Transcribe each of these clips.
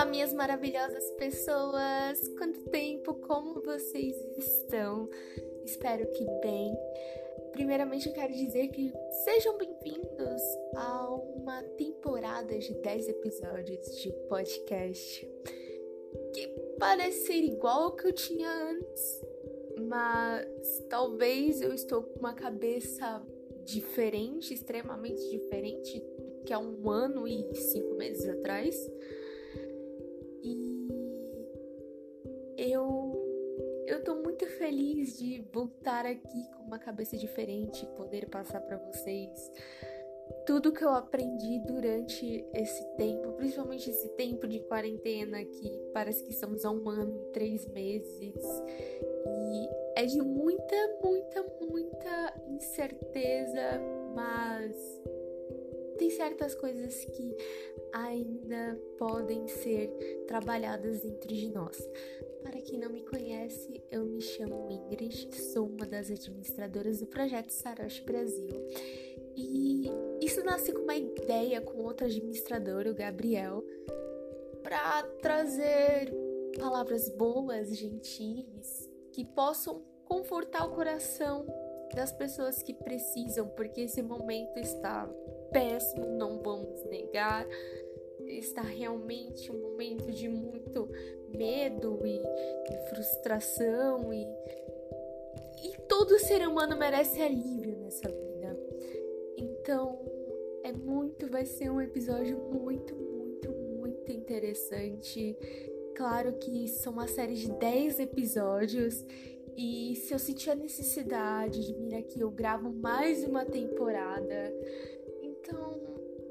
Olá, minhas maravilhosas pessoas! Quanto tempo, como vocês estão? Espero que bem. Primeiramente, eu quero dizer que sejam bem-vindos a uma temporada de 10 episódios de podcast, que parece ser igual ao que eu tinha antes, mas talvez eu estou com uma cabeça diferente, extremamente diferente do que há 1 ano e 5 meses atrás. Eu tô muito feliz de voltar aqui com uma cabeça diferente, poder passar pra vocês tudo que eu aprendi durante esse tempo, principalmente esse tempo de quarentena, que parece que estamos há 1 ano e 3 meses, e é de muita incerteza, mas tem certas coisas que ainda podem ser trabalhadas dentro de nós. Para quem não me conhece, eu me chamo Ingrid, sou uma das administradoras do projeto Sarochá Brasil. E isso nasce com uma ideia com outro administrador, o Gabriel, para trazer palavras boas, gentis, que possam confortar o coração das pessoas que precisam, porque esse momento está péssimo, não vamos negar. Está realmente um momento de muito medo e frustração e todo ser humano merece alívio nessa vida. Então, vai ser um episódio muito interessante. Claro que são uma série de 10 episódios e se eu sentir a necessidade de vir aqui, eu gravo mais uma temporada. Então,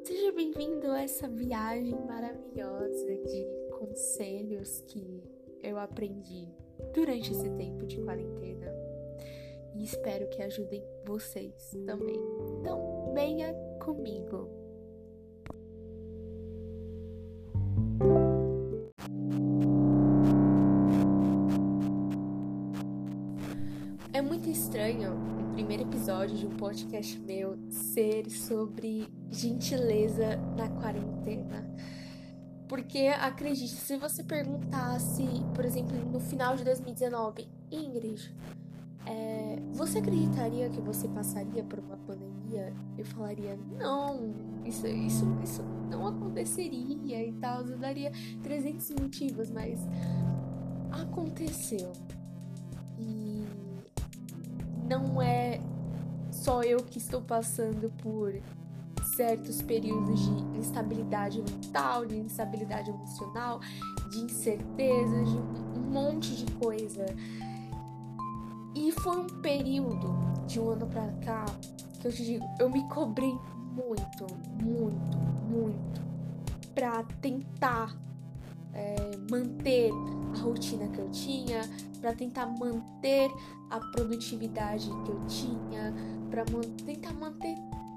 seja bem-vindo a essa viagem maravilhosa de conselhos que eu aprendi durante esse tempo de quarentena. E espero que ajudem vocês também. Então, venha comigo! É muito estranho o primeiro episódio de um podcast meu ser sobre gentileza na quarentena. Porque, acredite, se você perguntasse, por exemplo, no final de 2019, Ingrid, você acreditaria que você passaria por uma pandemia? Eu falaria, não, isso não aconteceria e tal. Eu daria 300 motivos, mas aconteceu. E não é só eu que estou passando por certos períodos de instabilidade mental, de instabilidade emocional, de incerteza, de um monte de coisa. E foi um período de 1 ano pra cá que eu te digo, eu me cobrei muito pra tentar manter a rotina que eu tinha, para tentar manter a produtividade que eu tinha, para tentar manter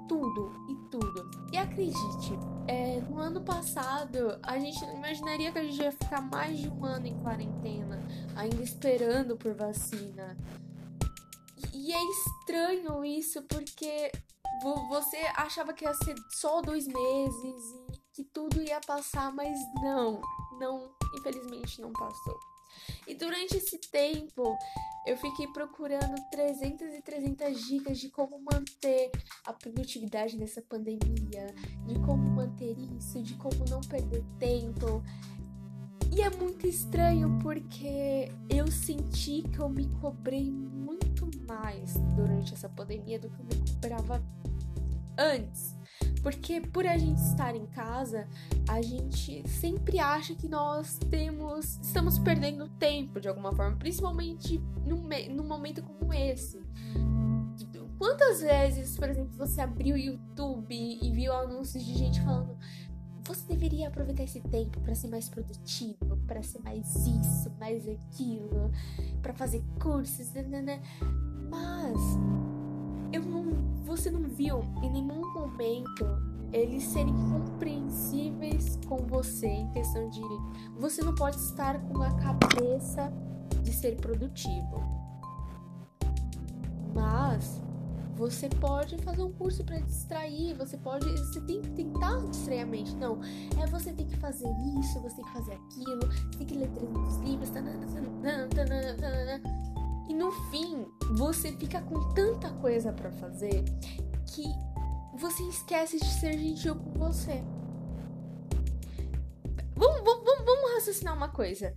tudo. E acredite, no ano passado a gente não imaginaria que a gente ia ficar mais de 1 ano em quarentena, ainda esperando por vacina. E é estranho isso, porque você achava que ia ser só 2 meses e que tudo ia passar, mas não, infelizmente não passou. E durante esse tempo, eu fiquei procurando 300 dicas de como manter a produtividade nessa pandemia, de como manter isso, de como não perder tempo. E é muito estranho porque eu senti que eu me cobrei muito mais durante essa pandemia do que eu me cobrava antes. Porque por a gente estar em casa, a gente sempre acha que nós estamos perdendo tempo de alguma forma, principalmente num momento como esse. Quantas vezes, por exemplo, você abriu o YouTube e viu anúncios de gente falando você deveria aproveitar esse tempo para ser mais produtivo, para ser mais isso, mais aquilo, para fazer cursos, né? Mas você não viu em nenhum momento eles serem compreensíveis com você em questão de você não pode estar com a cabeça de ser produtivo. Mas Você pode fazer um curso para distrair, você tem que tentar distrair a mente. Não, é você tem que fazer isso, você tem que fazer aquilo, você tem que ler 300 livros, e no fim, você fica com tanta coisa para fazer que você esquece de ser gentil com você. Vamos raciocinar uma coisa.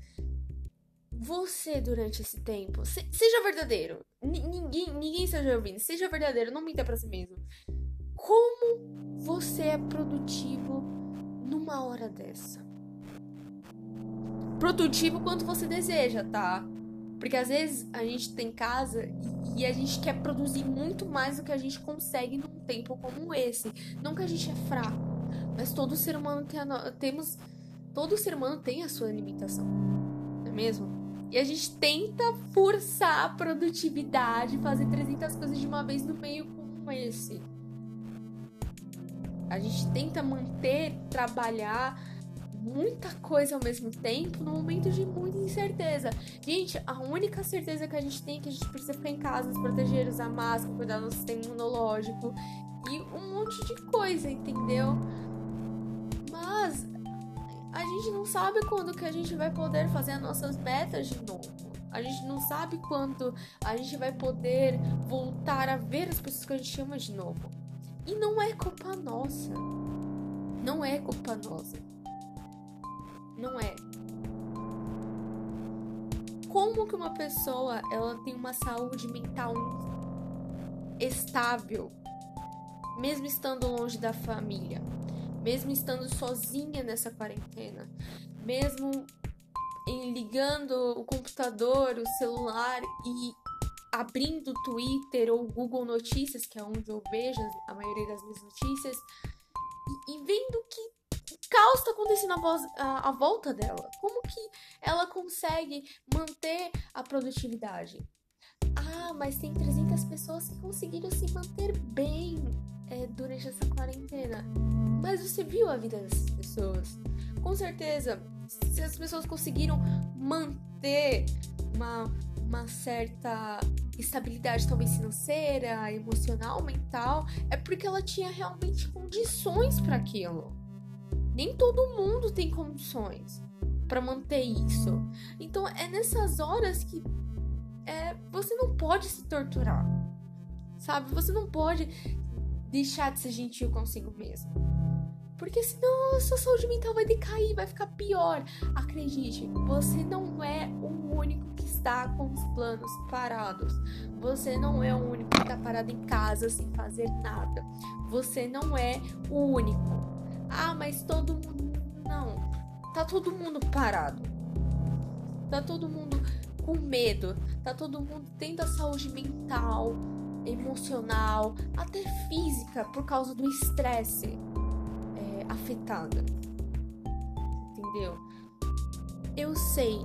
Você, durante esse tempo, seja verdadeiro. Ninguém seja ouvindo. Seja verdadeiro, não minta pra si mesmo. Como você é produtivo numa hora dessa? Produtivo quanto você deseja, tá? Porque às vezes a gente tem casa e a gente quer produzir muito mais do que a gente consegue num tempo como esse. Não que a gente é fraco, mas todo ser humano tem a sua limitação, não é mesmo? E a gente tenta forçar a produtividade, fazer 300 coisas de uma vez no meio como esse. A gente tenta manter, trabalhar muita coisa ao mesmo tempo, num momento de muita incerteza. Gente, a única certeza que a gente tem é que a gente precisa ficar em casa, nos proteger, usar máscara, cuidar do nosso sistema imunológico e um monte de coisa, entendeu? Mas a gente não sabe quando que a gente vai poder fazer as nossas metas de novo. A gente não sabe quando a gente vai poder voltar a ver as pessoas que a gente ama de novo. E não é culpa nossa. Não é culpa nossa. Não é. Como que uma pessoa, ela tem uma saúde mental estável, mesmo estando longe da família? Mesmo estando sozinha nessa quarentena, mesmo ligando o computador, o celular e abrindo o Twitter ou o Google Notícias, que é onde eu vejo a maioria das minhas notícias, e vendo que caos está acontecendo à volta dela. Como que ela consegue manter a produtividade? Ah, mas tem 300 pessoas que conseguiram se manter bem durante essa quarentena. Mas você viu a vida dessas pessoas? Com certeza, se as pessoas conseguiram manter uma certa estabilidade, talvez financeira, emocional, mental, é porque ela tinha realmente condições para aquilo. Nem todo mundo tem condições para manter isso. Então é nessas horas que você não pode se torturar, sabe? Você não pode deixar de ser gentil consigo mesmo, porque senão a sua saúde mental vai decair, vai ficar pior. Acredite, você não é o único que está com os planos parados. Você não é o único que está parado em casa sem fazer nada. Você não é o único. Ah, mas todo mundo... Não. Tá todo mundo parado. Tá todo mundo com medo. Tá todo mundo tendo a saúde mental, emocional, até física, por causa do estresse afetada, entendeu? Eu sei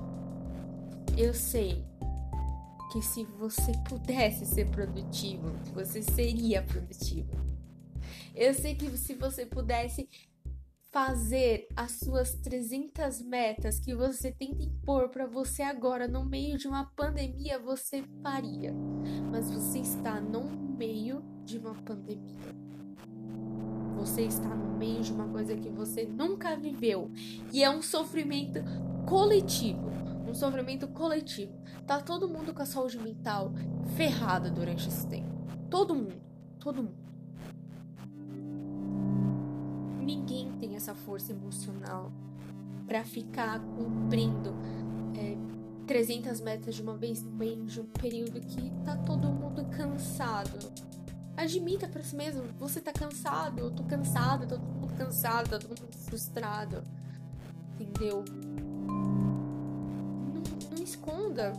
que se você pudesse ser produtivo, você seria produtivo. Eu sei que se você pudesse fazer as suas 300 metas que você tenta impor pra você agora no meio de uma pandemia, você faria. Mas você está no meio de uma pandemia. Você está no meio de uma coisa que você nunca viveu. E é um sofrimento coletivo. Um sofrimento coletivo. Tá todo mundo com a saúde mental ferrada durante esse tempo. Todo mundo. Todo mundo. Ninguém tem essa força emocional pra ficar cumprindo 300 metas de uma vez no meio de um período que tá todo mundo cansado. Admita pra si mesmo, você tá cansado, eu tô cansada, tá todo mundo cansado, tá todo mundo frustrado, entendeu? Não esconda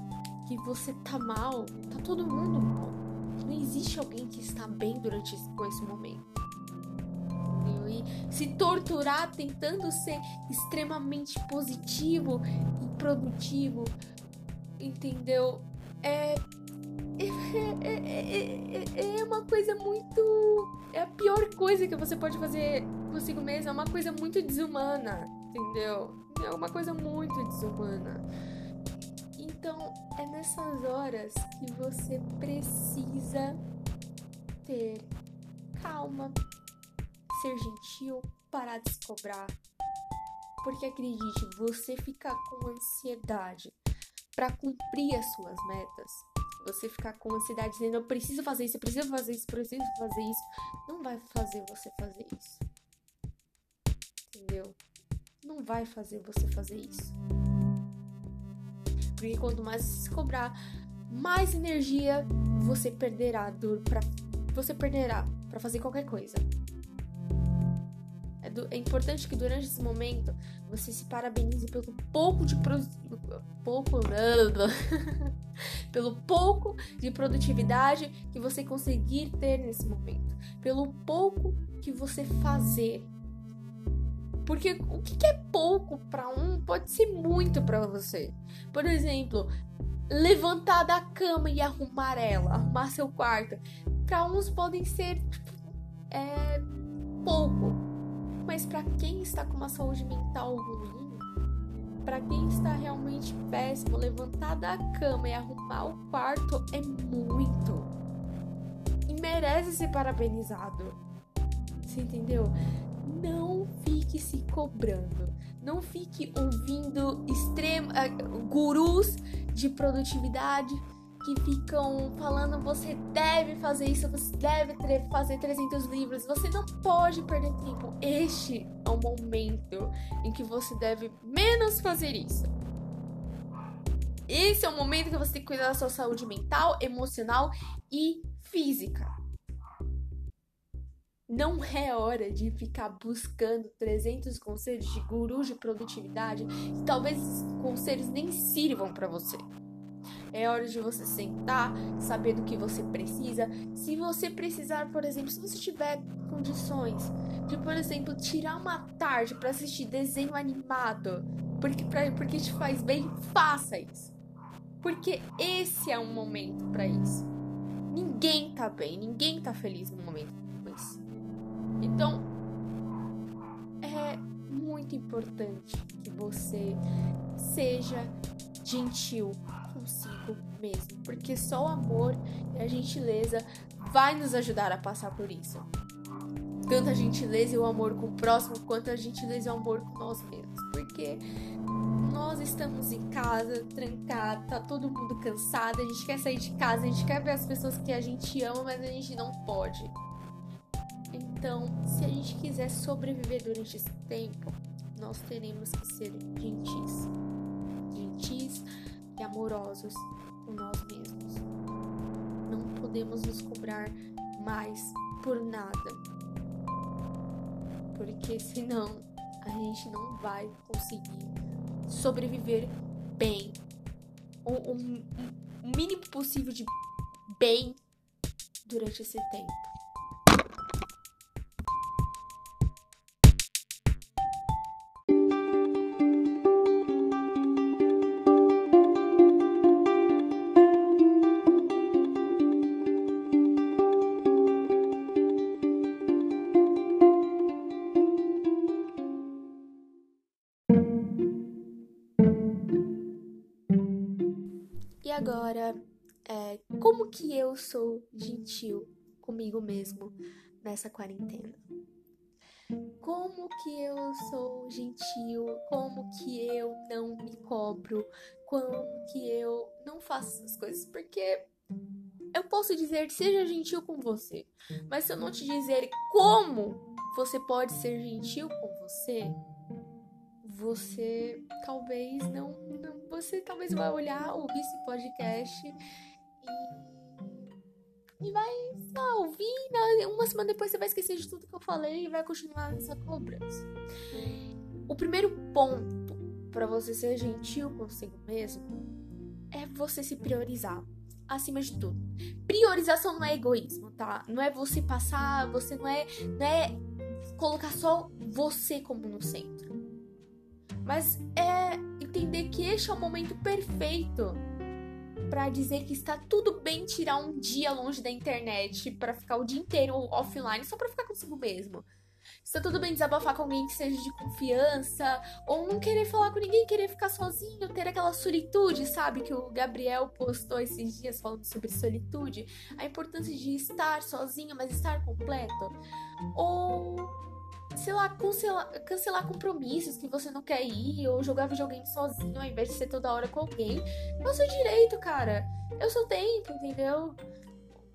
que você tá mal, tá todo mundo mal. Não existe alguém que está bem durante esse momento. Se torturar tentando ser extremamente positivo e produtivo, entendeu? É uma coisa muito... É a pior coisa que você pode fazer consigo mesmo. É uma coisa muito desumana, entendeu? É uma coisa muito desumana. Então, é nessas horas que você precisa ter calma, ser gentil, parar de se cobrar. Porque acredite, você ficar com ansiedade para cumprir as suas metas, você ficar com ansiedade dizendo eu preciso fazer isso, eu preciso fazer isso, eu preciso fazer isso, não vai fazer você fazer isso. Entendeu? Não vai fazer você fazer isso. Porque quanto mais você se cobrar, mais energia você perderá para fazer qualquer coisa. É importante que durante esse momento você se parabenize pelo pouco de produtividade que você conseguir ter nesse momento, pelo pouco que você fazer. Porque o que é pouco para um pode ser muito para você. Por exemplo, levantar da cama e arrumar ela, arrumar seu quarto. Para uns podem ser pouco, mas para quem está com uma saúde mental ruim, para quem está realmente péssimo, levantar da cama e arrumar o quarto é muito. E merece ser parabenizado. Você entendeu? Não fique se cobrando. Não fique ouvindo gurus de produtividade que ficam falando você deve fazer isso, você deve fazer 300 livros, você não pode perder tempo. Este é o momento em que você deve menos fazer isso. Esse é o momento que você tem que cuidar da sua saúde mental, emocional e física. Não é hora de ficar buscando 300 conselhos de gurus de produtividade que talvez esses conselhos nem sirvam para você. É hora de você sentar, saber do que você precisa. Se você precisar, por exemplo, se você tiver condições de, por exemplo, tirar uma tarde para assistir desenho animado, porque te faz bem, faça isso. Porque esse é um momento para isso. Ninguém tá bem, ninguém tá feliz no momento como esse. Então, é muito importante que você seja gentil consigo mesmo, porque só o amor e a gentileza vai nos ajudar a passar por isso. Tanto a gentileza e o amor com o próximo, quanto a gentileza e o amor com nós mesmos, porque nós estamos em casa, trancado, tá todo mundo cansado, a gente quer sair de casa, a gente quer ver as pessoas que a gente ama, mas a gente não pode. Então, se a gente quiser sobreviver durante esse tempo, nós teremos que ser gentis. Gentis e amorosos com nós mesmos. Não podemos nos cobrar mais por nada. Porque senão, a gente não vai conseguir sobreviver bem. O mínimo possível de bem durante esse tempo. Agora, como que eu sou gentil comigo mesmo nessa quarentena? Como que eu sou gentil? Como que eu não me cobro? Como que eu não faço essas coisas? Porque eu posso dizer, seja gentil com você, mas se eu não te dizer como você pode ser gentil com você, você talvez vai olhar, ouvir esse podcast e vai ouvir, né? Uma semana depois você vai esquecer de tudo que eu falei e vai continuar nessa cobrança. O primeiro ponto para você ser gentil consigo mesmo é você se priorizar, acima de tudo. Priorização não é egoísmo, tá? Não é você passar, você não é colocar só você como no centro. Mas é entender que este é o momento perfeito para dizer que está tudo bem tirar um dia longe da internet, para ficar o dia inteiro offline, só para ficar consigo mesmo. Está tudo bem desabafar com alguém que seja de confiança, ou não querer falar com ninguém, querer ficar sozinho, ter aquela solitude, sabe? Que o Gabriel postou esses dias falando sobre solitude, a importância de estar sozinho, mas estar completo. Ou... sei lá, cancelar compromissos que você não quer ir, ou jogar videogame sozinho ao invés de ser toda hora com alguém. É o seu direito, cara. É o seu tempo, entendeu?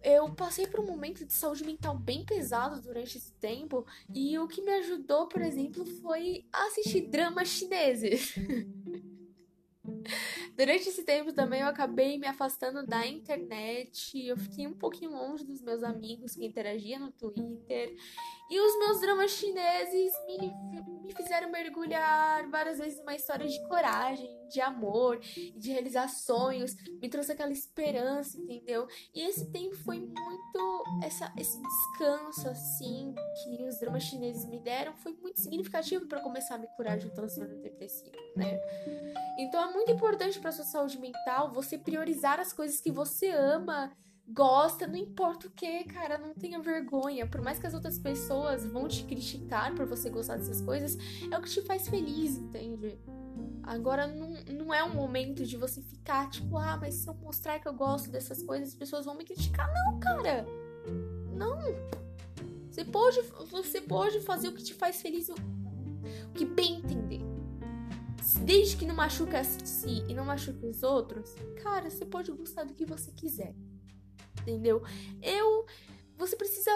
Eu passei por um momento de saúde mental bem pesado durante esse tempo, e o que me ajudou, por exemplo, foi assistir dramas chineses. Durante esse tempo também eu acabei me afastando da internet, eu fiquei um pouquinho longe dos meus amigos que interagiam no Twitter, e os meus dramas chineses me fizeram mergulhar várias vezes numa história de coragem, de amor, de realizar sonhos, me trouxe aquela esperança, entendeu? E esse tempo foi muito, esse descanso assim que os dramas chineses me deram foi muito significativo para começar a me curar de um transtorno depressivo, né? Então é muito importante para sua saúde mental você priorizar as coisas que você ama, gosta, não importa o que, cara, não tenha vergonha. Por mais que as outras pessoas vão te criticar por você gostar dessas coisas, é o que te faz feliz, entende? Agora não é um momento de você ficar tipo, ah, mas se eu mostrar que eu gosto dessas coisas, as pessoas vão me criticar. Não, cara, não. Você pode fazer o que te faz feliz, o que bem entender. Desde que não machuque a si e não machuque os outros, cara, você pode gostar do que você quiser, entendeu? Você precisa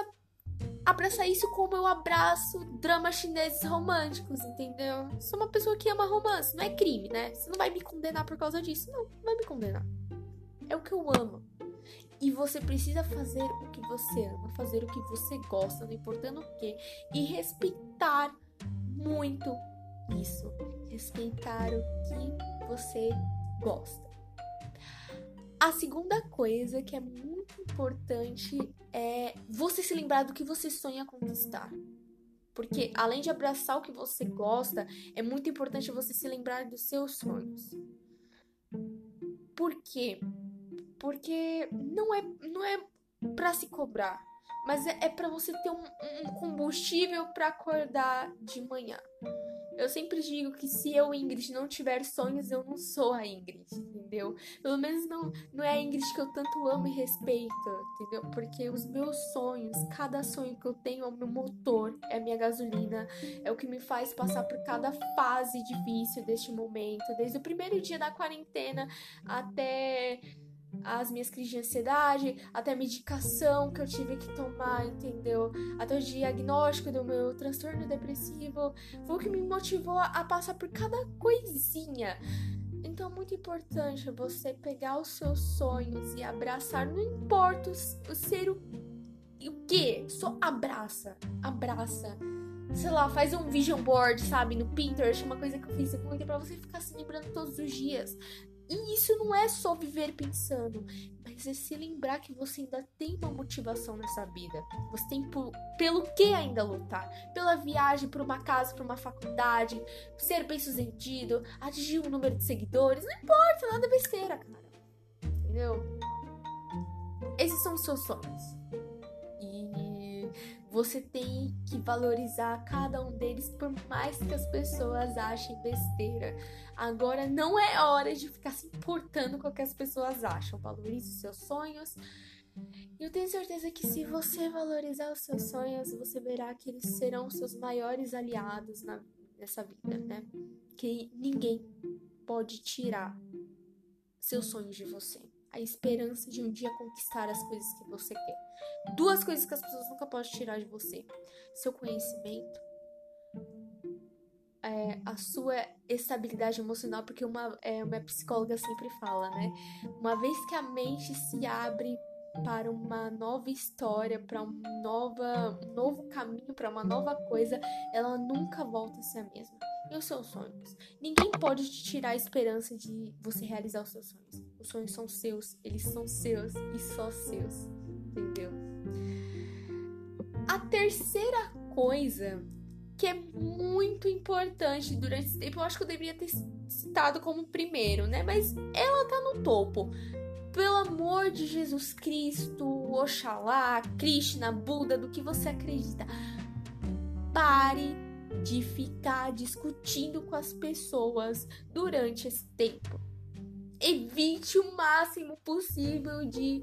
abraçar isso como eu abraço dramas chineses românticos, entendeu? Sou uma pessoa que ama romance, não é crime, né? Você não vai me condenar por causa disso, não vai me condenar. É o que eu amo. E você precisa fazer o que você ama, fazer o que você gosta, não importando o quê, e respeitar muito isso, respeitar o que você gosta. A segunda coisa que é muito importante é você se lembrar do que você sonha conquistar. Porque além de abraçar o que você gosta, é muito importante você se lembrar dos seus sonhos. Por quê? Porque não é pra se cobrar, mas é pra você ter um combustível pra acordar de manhã. Eu sempre digo que se eu, Ingrid, não tiver sonhos, eu não sou a Ingrid, entendeu? Pelo menos não é a Ingrid que eu tanto amo e respeito, entendeu? Porque os meus sonhos, cada sonho que eu tenho é o meu motor, é a minha gasolina, é o que me faz passar por cada fase difícil deste momento, desde o primeiro dia da quarentena até as minhas crises de ansiedade, até a medicação que eu tive que tomar, entendeu? Até o diagnóstico do meu transtorno depressivo. Foi o que me motivou a passar por cada coisinha. Então é muito importante você pegar os seus sonhos e abraçar. Não importa o ser o quê, só abraça. Sei lá, faz um vision board, sabe? No Pinterest, uma coisa que eu fiz muito, pra você ficar se lembrando todos os dias. E isso não é só viver pensando, mas é se lembrar que você ainda tem uma motivação nessa vida. Você tem pelo que ainda lutar. Pela viagem, por uma casa, por uma faculdade, ser bem-sucedido, atingir um número de seguidores. Não importa, nada é besteira, cara. Entendeu? Esses são os seus sonhos. E você tem que valorizar cada um deles, por mais que as pessoas achem besteira. Agora não é hora de ficar se importando com o que as pessoas acham. Valorize os seus sonhos. Eu tenho certeza que se você valorizar os seus sonhos, você verá que eles serão os seus maiores aliados nessa vida, né? Que ninguém pode tirar seus sonhos de você. A esperança de um dia conquistar as coisas que você quer. Duas coisas que as pessoas nunca podem tirar de você. Seu conhecimento. A sua estabilidade emocional. Porque uma psicóloga sempre fala, né? Uma vez que a mente se abre para uma nova história, para um novo caminho, para uma nova coisa, ela nunca volta a ser a mesma. E os seus sonhos? Ninguém pode te tirar a esperança de você realizar os seus sonhos. Os sonhos são seus, eles são seus e só seus, entendeu? A terceira coisa que é muito importante durante esse tempo, eu acho que eu deveria ter citado como primeiro, né? Mas ela tá no topo. Pelo amor de Jesus Cristo, Oxalá, Krishna, Buda, do que você acredita. pare de ficar discutindo com as pessoas durante esse tempo. Evite o máximo possível de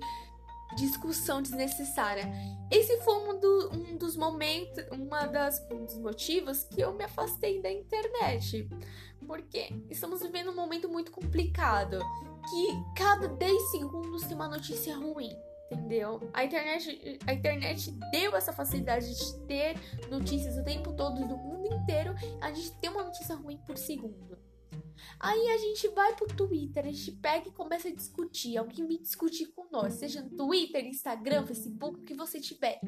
discussão desnecessária. Esse foi um dos motivos que eu me afastei da internet, porque estamos vivendo um momento muito complicado, que cada 10 segundos tem uma notícia ruim, entendeu? A internet deu essa facilidade de ter notícias o tempo todo do mundo inteiro, a gente tem uma notícia ruim por segundo. Aí a gente vai pro Twitter, a gente pega e começa a discutir. Alguém vem discutir com nós, seja no Twitter, Instagram, Facebook, o que você tiver.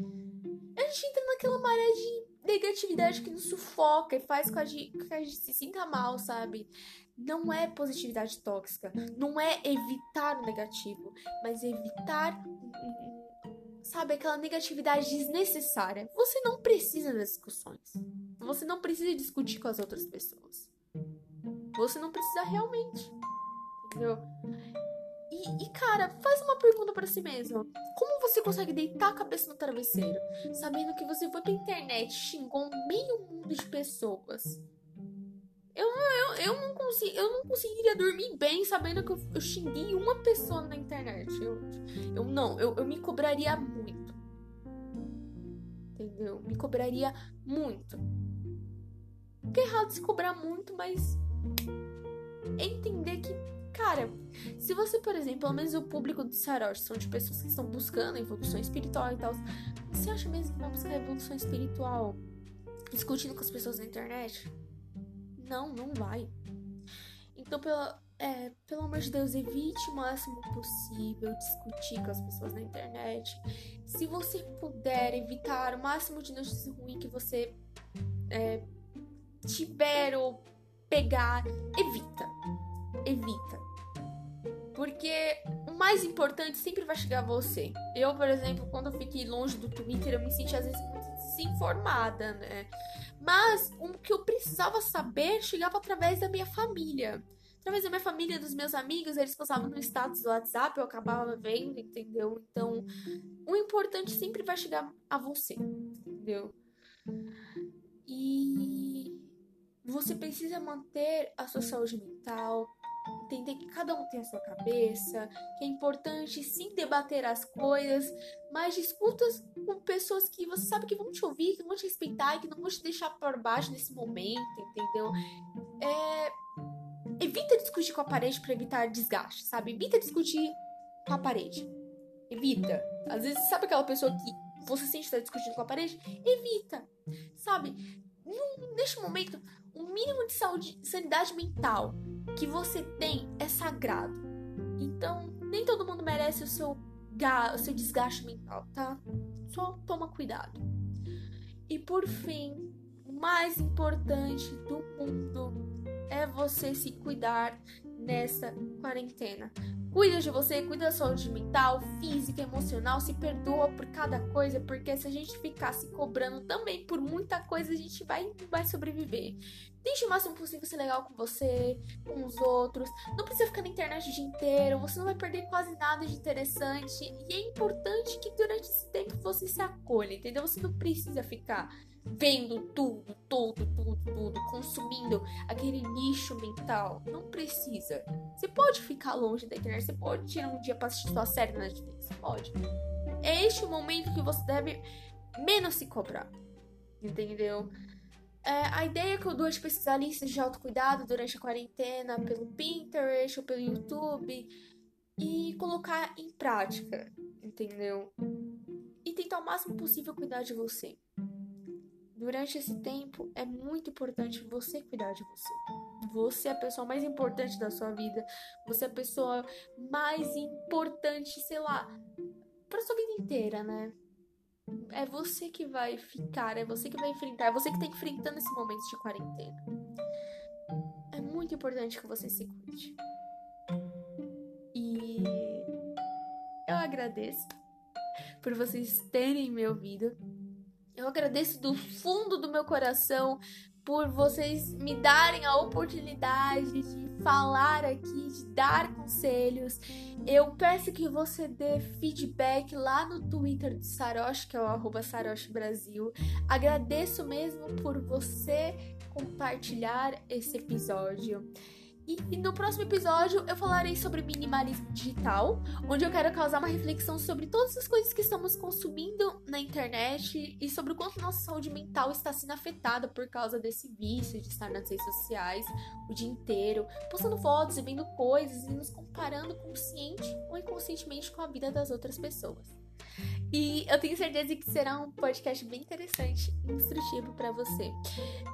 A gente entra naquela maré de negatividade que nos sufoca e faz com que a gente se sinta mal, sabe? Não é positividade tóxica, não é evitar o negativo, mas evitar, sabe, aquela negatividade desnecessária. Você não precisa das discussões, você não precisa discutir com as outras pessoas. Você não precisa realmente, entendeu? E cara, faz uma pergunta pra si mesmo. Como você consegue deitar a cabeça no travesseiro, sabendo que você foi pra internet, xingou meio mundo de pessoas? Eu não conseguiria dormir bem sabendo que eu xinguei uma pessoa na internet. Eu me cobraria muito, entendeu? Me cobraria muito. Porque é errado se cobrar muito, mas... entender que, cara, se você, por exemplo, pelo menos o público do Sarochá são de pessoas que estão buscando evolução espiritual e tal, você acha mesmo que vai buscar evolução espiritual discutindo com as pessoas na internet? Não vai. Então, pelo amor de Deus, evite o máximo possível discutir com as pessoas na internet. Se você puder evitar o máximo de notícias ruins que você tiver ou pegar, evita, porque o mais importante sempre vai chegar a você. Eu, por exemplo, quando eu fiquei longe do Twitter, eu me senti às vezes muito desinformada, né? Mas o que eu precisava saber chegava através da minha família. Através da minha família, dos meus amigos, eles postavam no status do WhatsApp, eu acabava vendo, entendeu? Então, o importante sempre vai chegar a você, entendeu? E... você precisa manter a sua saúde mental, entender que cada um tem a sua cabeça, que é importante sim debater as coisas, mas discuta com pessoas que você sabe que vão te ouvir, que vão te respeitar, que não vão te deixar para baixo nesse momento, entendeu? Evita discutir com a parede para evitar desgaste, sabe? Evita discutir com a parede. Evita. Às vezes, sabe aquela pessoa que você sente que está discutindo com a parede? Evita, sabe? Neste momento, o mínimo de sanidade mental que você tem é sagrado. Então, nem todo mundo merece o seu desgaste mental, tá? Só toma cuidado. E por fim, o mais importante do mundo é você se cuidar nessa quarentena. Cuida de você, cuida da saúde mental, física, emocional, se perdoa por cada coisa, porque se a gente ficar se cobrando também por muita coisa, a gente vai sobreviver. Tente o máximo possível ser legal com você, com os outros, não precisa ficar na internet o dia inteiro, você não vai perder quase nada de interessante, e é importante que durante esse tempo você se acolha, entendeu? Você não precisa ficar vendo tudo, consumindo aquele lixo mental. Não precisa. Você pode ficar longe da internet, você pode tirar um dia pra assistir sua série na Netflix, você pode. É este o momento que você deve menos se cobrar, entendeu? A ideia que eu dou de pesquisar listas de autocuidado durante a quarentena pelo Pinterest ou pelo YouTube e colocar em prática, entendeu? E tentar o máximo possível cuidar de você. Durante esse tempo, é muito importante você cuidar de você. Você é a pessoa mais importante da sua vida. Você é a pessoa mais importante, sei lá, pra sua vida inteira, né? É você que vai ficar, é você que vai enfrentar, é você que tá enfrentando esse momento de quarentena. É muito importante que você se cuide. E eu agradeço por vocês terem me ouvido. Eu agradeço do fundo do meu coração por vocês me darem a oportunidade de falar aqui, de dar conselhos. Eu peço que você dê feedback lá no Twitter do Sarochá, que é o @SarochaBrasil. Agradeço mesmo por você compartilhar esse episódio. E no próximo episódio eu falarei sobre minimalismo digital, onde eu quero causar uma reflexão sobre todas as coisas que estamos consumindo na internet e sobre o quanto nossa saúde mental está sendo afetada por causa desse vício de estar nas redes sociais o dia inteiro, postando fotos e vendo coisas e nos comparando consciente ou inconscientemente com a vida das outras pessoas. E eu tenho certeza que será um podcast bem interessante e instrutivo para você.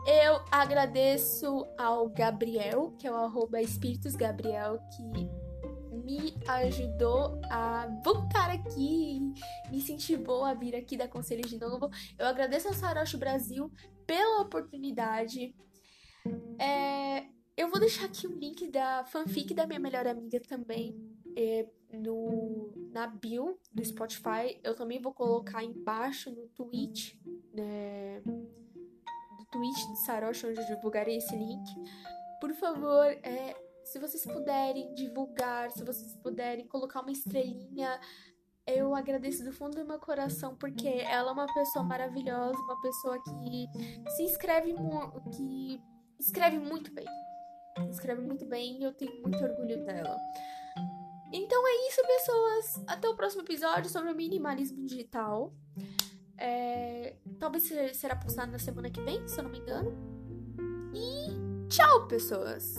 Eu agradeço ao Gabriel, que é o @EspiritosGabriel, que me ajudou a voltar aqui, me incentivou a vir aqui dar conselhos de novo. Eu agradeço ao Sarochá Brasil pela oportunidade. Eu vou deixar aqui o link da fanfic da minha melhor amiga também, na bio do Spotify. Eu também vou colocar embaixo no tweet, né, do tweet do Sarochá, onde eu divulgarei esse link. Por favor, se vocês puderem divulgar, se vocês puderem colocar uma estrelinha, eu agradeço do fundo do meu coração, porque ela é uma pessoa maravilhosa, uma pessoa que que escreve muito bem. Escreve muito bem e eu tenho muito orgulho dela. Então é isso, pessoas. Até o próximo episódio sobre o minimalismo digital. Talvez será postado na semana que vem, se eu não me engano. E tchau, pessoas!